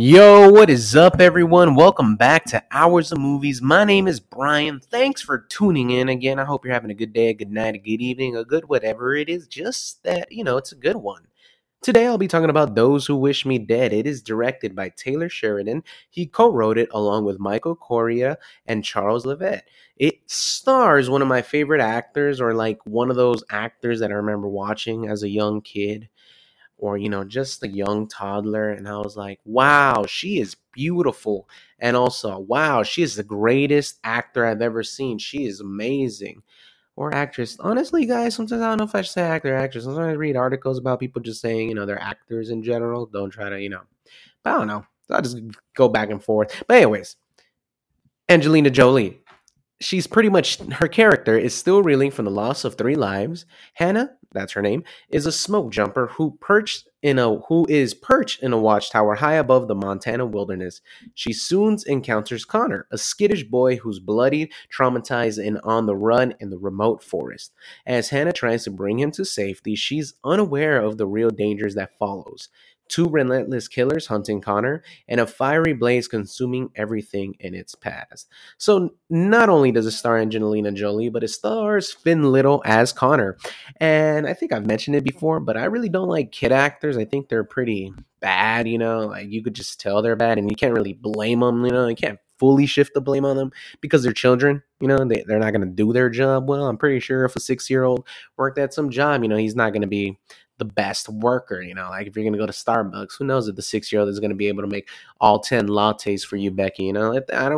Yo, what is up, everyone? Welcome back to Hours of Movies. My name is Brian. Thanks for tuning in again. I hope you're having a good day, a good night, a good evening, a good whatever it is. Just that, you know, it's a good one. Today, I'll be talking about Those Who Wish Me Dead. It is directed by Taylor Sheridan. He co-wrote it along with Michael Correa and Charles Levitt. It stars one of my favorite actors, or like one of those actors that I remember watching as a young kid. Or, you know, just a young toddler. And I was like, wow, she is beautiful. And also, wow, she is the greatest actor I've ever seen. She is amazing. Or actress. Honestly, guys, sometimes I don't know if I should say actor or actress. Sometimes I read articles about people just saying, you know, they're actors in general. Don't try to, you know. But I don't know. I'll just go back and forth. But anyways, Angelina Jolie. She's pretty much, her character is still reeling from the loss of 3 lives. Hannah, that's her name, is a smoke jumper who is perched in a watchtower high above the Montana wilderness. She soon encounters Connor, a skittish boy who's bloodied, traumatized, and on the run in the remote forest. As Hannah tries to bring him to safety, she's unaware of the real dangers that follows. 2 relentless killers hunting Connor, and a fiery blaze consuming everything in its path. So not only does it star Angelina Jolie, but it stars Finn Little as Connor. And I think I've mentioned it before, but I really don't like kid actors. I think they're pretty bad, you know. Like, you could just tell they're bad, and you can't really blame them, you know. You can't fully shift the blame on them because they're children, you know. They're not going to do their job well. I'm pretty sure if a 6-year-old worked at some job, you know, he's not going to be the best worker, you know. Like, if you're going to go to Starbucks, who knows if the 6-year-old is going to be able to make all 10 lattes for you, Becky, you know.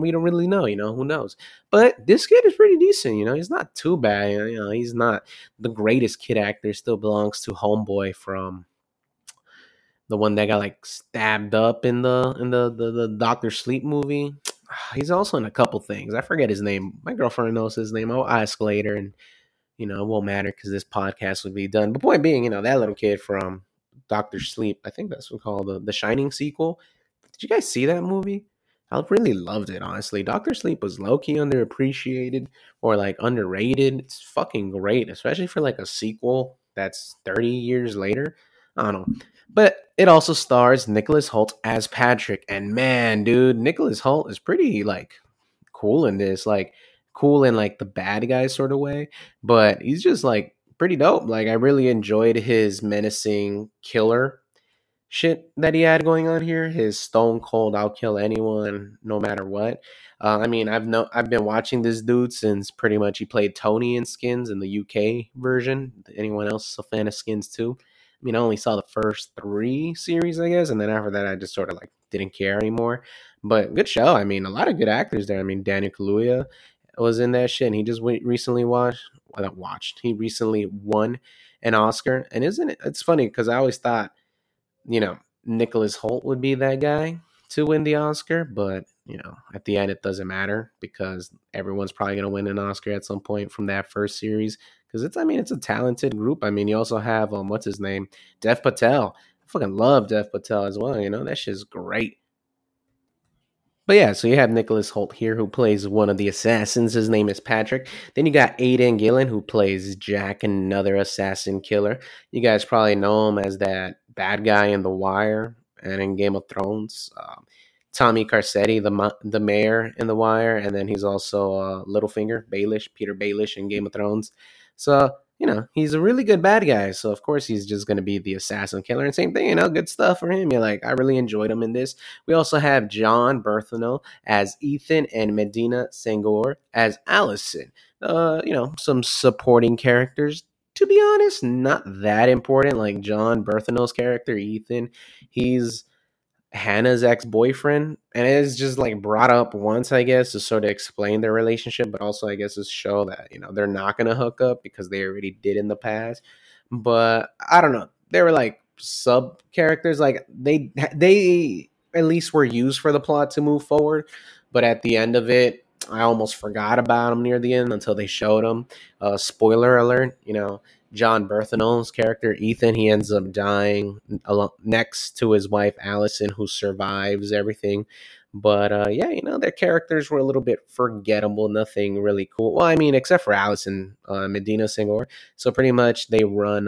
We don't really know, you know, who knows. But this kid is pretty decent, you know. He's not too bad, you know. He's not the greatest kid actor. Still belongs to homeboy from the one that got like stabbed up in the Dr. Sleep movie. He's also in a couple things. I forget his name. My girlfriend knows his name. I'll ask later, and you know, it won't matter because this podcast would be done. But point being, you know, that little kid from Dr. Sleep, I think that's what called the Shining sequel. Did you guys see that movie? I really loved it, honestly. Dr. Sleep was low-key underappreciated or, like, underrated. It's fucking great, especially for, like, a sequel that's 30 years later. I don't know. But it also stars Nicholas Hoult as Patrick. And, man, dude, Nicholas Hoult is pretty, like, cool in this. Like, cool in like the bad guy sort of way, but he's just like pretty dope. Like, I really enjoyed his menacing killer shit that he had going on here. His stone cold, I'll kill anyone no matter what. I mean, I've been watching this dude since pretty much he played Tony in Skins in the UK version. Anyone else a fan of Skins too? I mean, I only saw the first 3 series, I guess, and then after that, I just sort of like didn't care anymore. But good show. I mean, a lot of good actors there. I mean, Daniel Kaluuya was in that shit, and he just recently won an Oscar. And isn't it? It's funny because I always thought, you know, Nicholas Hoult would be that guy to win the Oscar, but you know, at the end it doesn't matter because everyone's probably gonna win an Oscar at some point from that first series because it's. I mean, it's a talented group. I mean, you also have what's his name, Dev Patel. I fucking love Dev Patel as well. You know, that shit's great. But yeah, so you have Nicholas Hoult here who plays one of the assassins. His name is Patrick. Then you got Aiden Gillen who plays Jack, another assassin killer. You guys probably know him as that bad guy in The Wire and in Game of Thrones. Tommy Carcetti, the mayor in The Wire. And then he's also Littlefinger, Baelish, Peter Baelish in Game of Thrones. So, you know, he's a really good bad guy. So, of course, he's just going to be the assassin killer. And same thing, you know, good stuff for him. You're like, I really enjoyed him in this. We also have Jon Bernthal as Ethan and Medina Senghore as Allison. You know, some supporting characters. To be honest, not that important. Like Jon Bernthal character, Ethan, he's Hannah's ex-boyfriend, and it's just like brought up once, I guess, to sort of explain their relationship, but also I guess to show that, you know, they're not gonna hook up because they already did in the past. But I don't know, they were like sub characters, like they at least were used for the plot to move forward. But at the end of it, I almost forgot about them near the end until they showed them. Spoiler alert, you know, Jon Bernthal character Ethan, he ends up dying next to his wife Allison, who survives everything. But yeah, you know, their characters were a little bit forgettable, nothing really cool. Well, I mean, except for Allison, Medina Senghore. So pretty much they run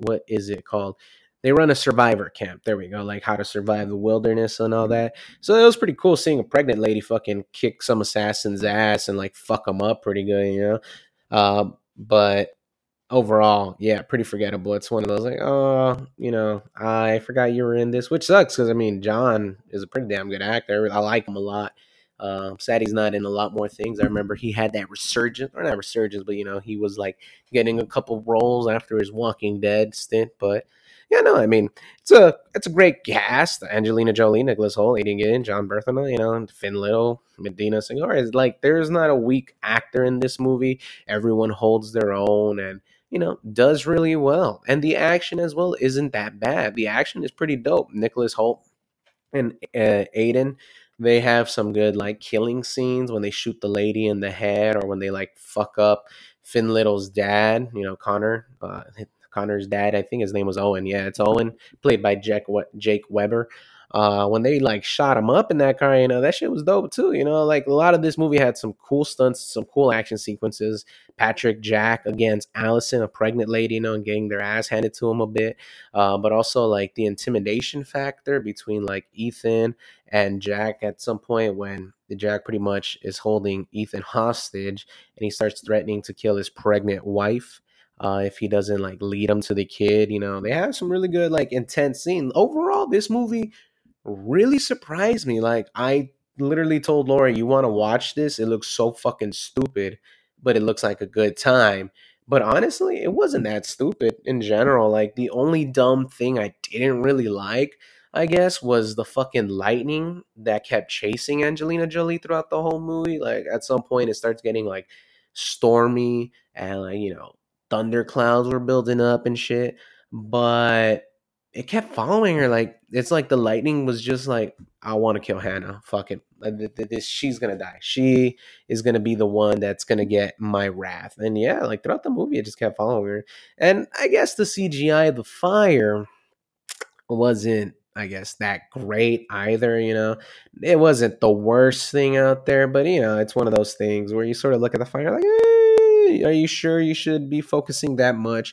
what is it called? They run a survivor camp. There we go. Like how to survive the wilderness and all that. So it was pretty cool seeing a pregnant lady fucking kick some assassin's ass and like fuck them up pretty good, you know? But overall, yeah, pretty forgettable. It's one of those like, oh, you know, I forgot you were in this, which sucks because, I mean, John is a pretty damn good actor. I like him a lot. Sad he's not in a lot more things. I remember he had that resurgence, or not resurgence, but, you know, he was like getting a couple roles after his Walking Dead stint, but... Yeah, no, I mean, it's a great cast. Angelina Jolie, Nicholas Hoult, Aiden Gillen, Jon Bernthal, you know, Finn Little, Medina Senghore. It's like, there's not a weak actor in this movie. Everyone holds their own and, you know, does really well. And the action as well isn't that bad. The action is pretty dope. Nicholas Hoult and Aiden, they have some good, like, killing scenes when they shoot the lady in the head or when they, like, fuck up Finn Little's dad, you know, Connor, Connor's dad, I think his name was Owen. Yeah, it's Owen, played by Jake Weber. When they like shot him up in that car, you know, that shit was dope too. You know, like a lot of this movie had some cool stunts, some cool action sequences. Patrick Jack against Allison, a pregnant lady, you know, and getting their ass handed to him a bit. But also like the intimidation factor between like Ethan and Jack at some point when Jack pretty much is holding Ethan hostage and he starts threatening to kill his pregnant wife. If he doesn't like lead him to the kid, you know, they have some really good, like intense scenes. Overall, this movie really surprised me. Like I literally told Lori, you want to watch this? It looks so fucking stupid, but it looks like a good time. But honestly, it wasn't that stupid in general. Like the only dumb thing I didn't really like, I guess, was the fucking lightning that kept chasing Angelina Jolie throughout the whole movie. Like at some point it starts getting like stormy and like, you know, thunderclouds were building up and shit, but it kept following her. Like it's like the lightning was just like, I want to kill Hannah. Fuck it, she's gonna die. She is gonna be the one that's gonna get my wrath. And yeah, like throughout the movie, it just kept following her. And I guess the CGI, the fire, wasn't, I guess, that great either, you know. It wasn't the worst thing out there, but you know, it's one of those things where you sort of look at the fire like, are you sure you should be focusing that much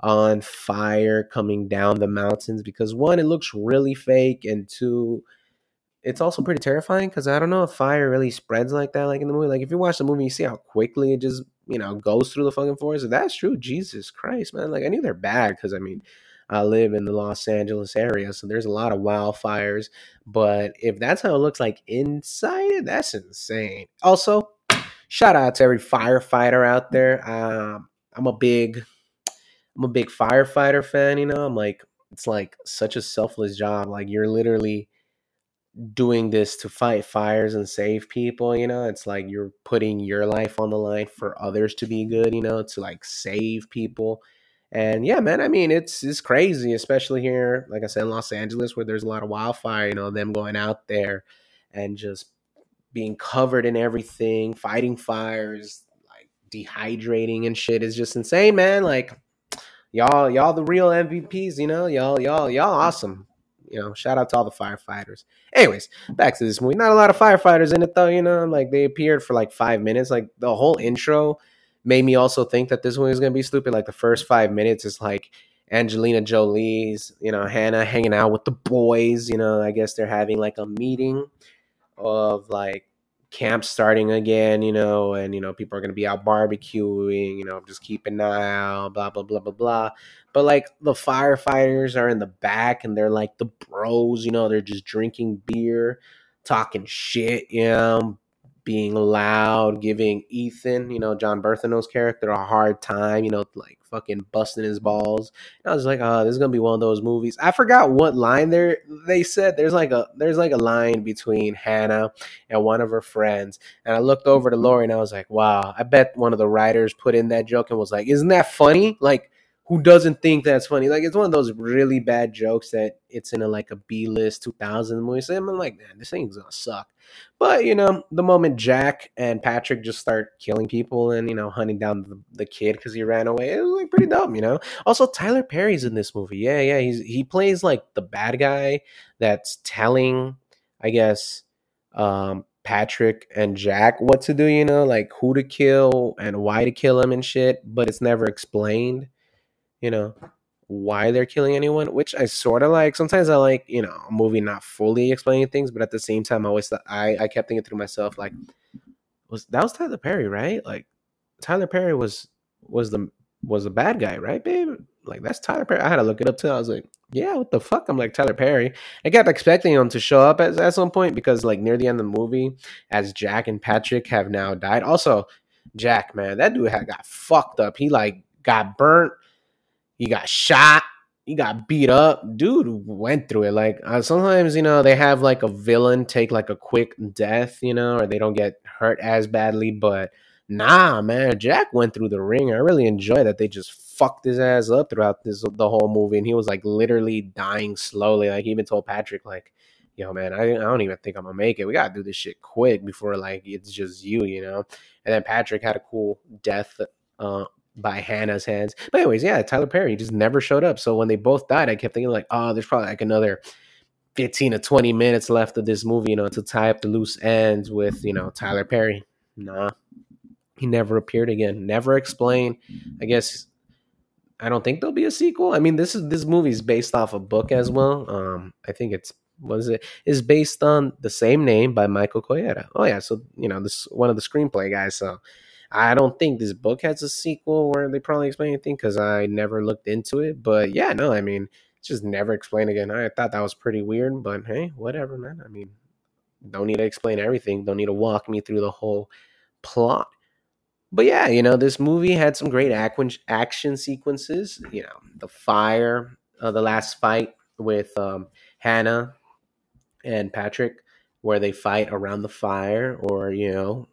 on fire coming down the mountains? Because one, it looks really fake, and two, it's also pretty terrifying because I don't know if fire really spreads like that, like in the movie. Like if you watch the movie, you see how quickly it just, you know, goes through the fucking forest. If that's true, Jesus Christ, man. Like I knew they're bad because, I mean, I live in the Los Angeles area, so there's a lot of wildfires. But if that's how it looks like inside, that's insane. Also, shout out to every firefighter out there. I'm a big firefighter fan, you know. I'm like, it's like such a selfless job. Like you're literally doing this to fight fires and save people, you know. It's like you're putting your life on the line for others to be good, you know, to like save people. And yeah, man, I mean, it's crazy, especially here, like I said, in Los Angeles, where there's a lot of wildfire, you know, them going out there and just being covered in everything, fighting fires, like dehydrating and shit is just insane, man. Like y'all the real MVPs, you know, y'all awesome. You know, shout out to all the firefighters. Anyways, back to this movie. Not a lot of firefighters in it though, you know, like they appeared for like 5 minutes. Like the whole intro made me also think that this movie is going to be stupid. Like the first 5 minutes is like Angelina Jolie's, you know, Hannah hanging out with the boys, you know, I guess they're having like a meeting of like camp starting again, you know, and you know, people are going to be out barbecuing, you know, just keep an eye out, blah blah blah blah blah. But like the firefighters are in the back and they're like the bros, you know, they're just drinking beer, talking shit, you know, being loud, giving Ethan, you know, Jon Bernthal's character, a hard time, you know, like fucking busting his balls. And I was like, oh, this is gonna be one of those movies. I forgot what line they said. There's like a line between Hannah and one of her friends. And I looked over to Lori and I was like, wow, I bet one of the writers put in that joke and was like, isn't that funny? Like, who doesn't think that's funny? Like, it's one of those really bad jokes that it's in a, like a B-list 2000 movie. So I'm like, man, this thing's gonna suck. But, you know, the moment Jack and Patrick just start killing people and, you know, hunting down the kid because he ran away, it was like pretty dumb, you know? Also, Tyler Perry's in this movie. Yeah, he plays like the bad guy that's telling, I guess, Patrick and Jack what to do, you know? Like who to kill and why to kill him and shit, but it's never explained. You know, why they're killing anyone, which I sort of like. Sometimes I like, you know, a movie not fully explaining things, but at the same time, I always thought, I kept thinking through myself, like, that was Tyler Perry, right? Like, Tyler Perry was the bad guy, right, babe? Like, that's Tyler Perry. I had to look it up too. I was like, yeah, what the fuck? I'm like, Tyler Perry. I kept expecting him to show up at some point because, like, near the end of the movie, as Jack and Patrick have now died. Also, Jack, man, that dude got fucked up. He, like, got burnt. He got shot. He got beat up. Dude went through it. Like, sometimes, you know, they have, like, a villain take, like, a quick death, you know, or they don't get hurt as badly. But, nah, man, Jack went through the ringer. I really enjoy that they just fucked his ass up throughout the whole movie. And he was, like, literally dying slowly. Like, he even told Patrick, like, yo, man, I don't even think I'm going to make it. We got to do this shit quick before, like, it's just you, you know. And then Patrick had a cool death by Hannah's hands. But anyways, yeah, Tyler Perry just never showed up. So when they both died, I kept thinking, like, oh, there's probably like another 15 or 20 minutes left of this movie, you know, to tie up the loose ends with, you know, Tyler Perry. Nah, he never appeared again. Never explained. I guess I don't think there'll be a sequel. I mean, this movie is based off a book as well. I think it's, what is it? It's based on the same name by Michael Coyera. Oh yeah, so, you know, this one of the screenplay guys. So I don't think this book has a sequel where they probably explain anything because I never looked into it. But yeah, no, I mean, it's just never explained again. I thought that was pretty weird, but hey, whatever, man. I mean, don't need to explain everything. Don't need to walk me through the whole plot. But yeah, you know, this movie had some great action sequences. You know, the fire, the last fight with Hannah and Patrick, where they fight around the fire, or, you know,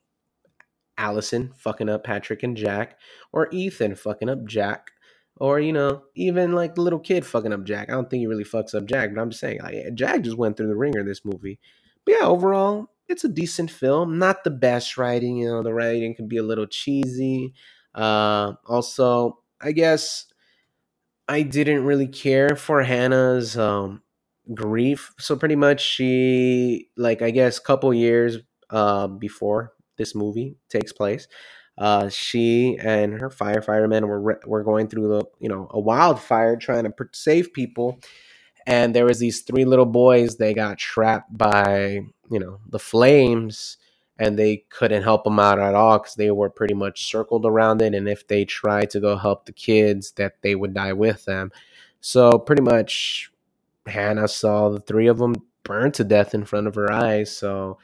Allison fucking up Patrick and Jack, or Ethan fucking up Jack, or, you know, even like the little kid fucking up Jack. I don't think he really fucks up Jack, but I'm just saying, like, Jack just went through the ringer in this movie. But yeah, overall, it's a decent film. Not the best writing, you know, the writing can be a little cheesy. Also, I guess I didn't really care for Hannah's grief. So pretty much she, like, I guess a couple years before this movie takes place, she and her firemen were going through the, you know, a wildfire trying to save people, and there was these three little boys. They got trapped by, you know, the flames, and they couldn't help them out at all because they were pretty much circled around it, and if they tried to go help the kids, that they would die with them. So pretty much Hannah saw the three of them burn to death in front of her eyes. So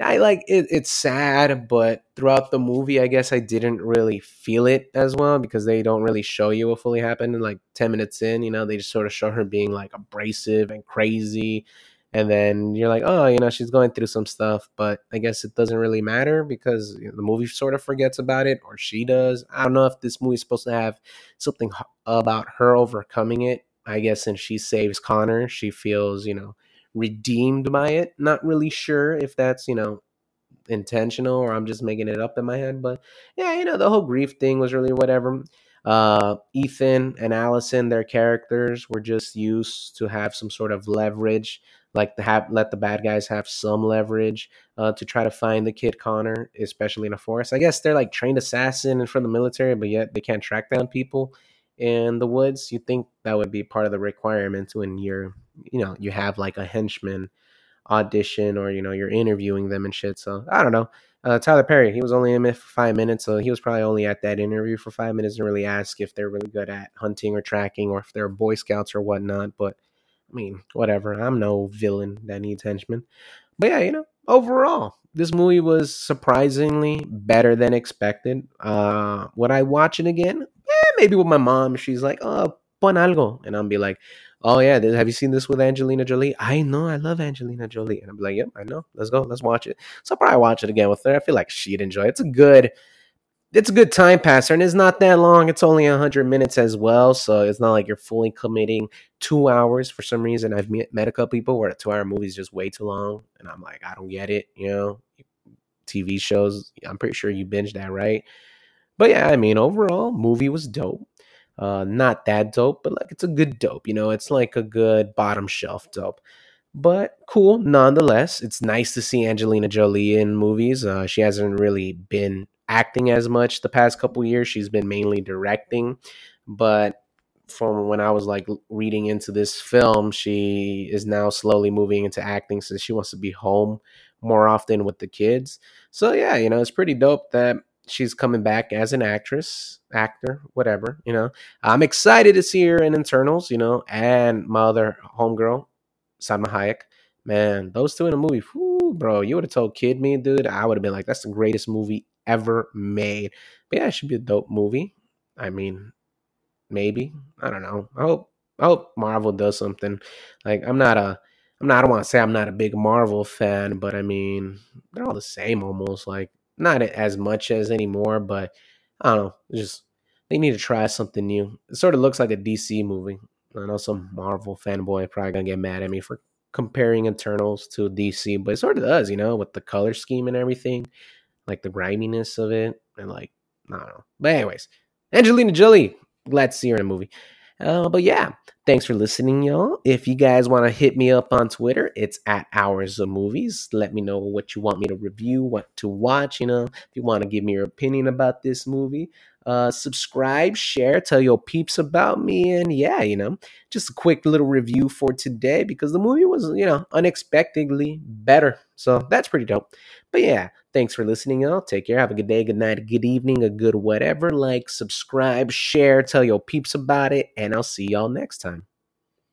I like it. It's sad, but throughout the movie, I guess I didn't really feel it as well because they don't really show you what fully happened. And like 10 minutes in, you know, they just sort of show her being like abrasive and crazy. And then you're like, oh, you know, she's going through some stuff, but I guess it doesn't really matter because, you know, the movie sort of forgets about it, or she does. I don't know if this movie is supposed to have something about her overcoming it. I guess since she saves Connor, she feels, you know, redeemed by it. Not really sure if that's, you know, intentional or I'm just making it up in my head, but yeah, you know, the whole grief thing was really whatever. Ethan and Allison, their characters were just used to have some sort of leverage, like let the bad guys have some leverage to try to find the kid Connor, especially in a forest. I guess they're like trained assassin and from the military, but yet they can't track down people in the woods. You think that would be part of the requirements when you're, you know, you have like a henchman audition, or, you know, you're interviewing them and shit. So I don't know. Tyler Perry, he was only in it for 5 minutes. So he was probably only at that interview for 5 minutes and really ask if they're really good at hunting or tracking, or if they're Boy Scouts or whatnot. But I mean, whatever. I'm no villain that needs henchmen. But yeah, you know, overall, this movie was surprisingly better than expected. Would I watch it again? Eh, maybe with my mom. She's like, oh, pon algo. And I'll be like, oh yeah, have you seen this with Angelina Jolie? I know, I love Angelina Jolie. And I'm like, yep, I know. Let's go, let's watch it. So I'll probably watch it again with her. I feel like she'd enjoy it. It's a good time passer, and it's not that long. It's only 100 minutes as well, so it's not like you're fully committing 2 hours. For some reason, I've met a couple people where a 2-hour movie is just way too long, and I'm like, I don't get it, you know? TV shows, I'm pretty sure you binge that, right? But yeah, I mean, overall, movie was dope. Not that dope, but like it's a good dope, you know, it's like a good bottom shelf dope, but cool nonetheless. It's nice to see Angelina Jolie in movies. She hasn't really been acting as much the past couple years. She's been mainly directing, but from when I was like reading into this film, she is now slowly moving into acting, so she wants to be home more often with the kids. So yeah, you know, it's pretty dope that she's coming back as an actress, actor, whatever, you know. I'm excited to see her in Eternals, you know, and my other homegirl, Salma Hayek. Man, those two in a movie, whoo, bro, you would have told Kid Me, dude, I would have been like, that's the greatest movie ever made. But yeah, it should be a dope movie. I mean, maybe. I don't know. I hope Marvel does something. Like, I don't want to say I'm not a big Marvel fan, but I mean, they're all the same almost. Like, not as much as anymore, but I don't know. Just, they need to try something new. It sort of looks like a DC movie. I know some Marvel fanboy probably gonna get mad at me for comparing Eternals to DC, but it sort of does, you know, with the color scheme and everything, like the griminess of it, and like, I don't know. But anyways, Angelina Jolie, glad to see her in a movie. But yeah, thanks for listening, y'all. If you guys want to hit me up on Twitter, it's @HoursOfMovies. Let me know what you want me to review, what to watch, you know, if you want to give me your opinion about this movie. Subscribe, share, tell your peeps about me, and yeah, you know, just a quick little review for today because the movie was, you know, unexpectedly better, so that's pretty dope. But yeah, thanks for listening, y'all. Take care, have a good day, good night, good evening, a good whatever. Like, subscribe, share, tell your peeps about it, and I'll see y'all next time.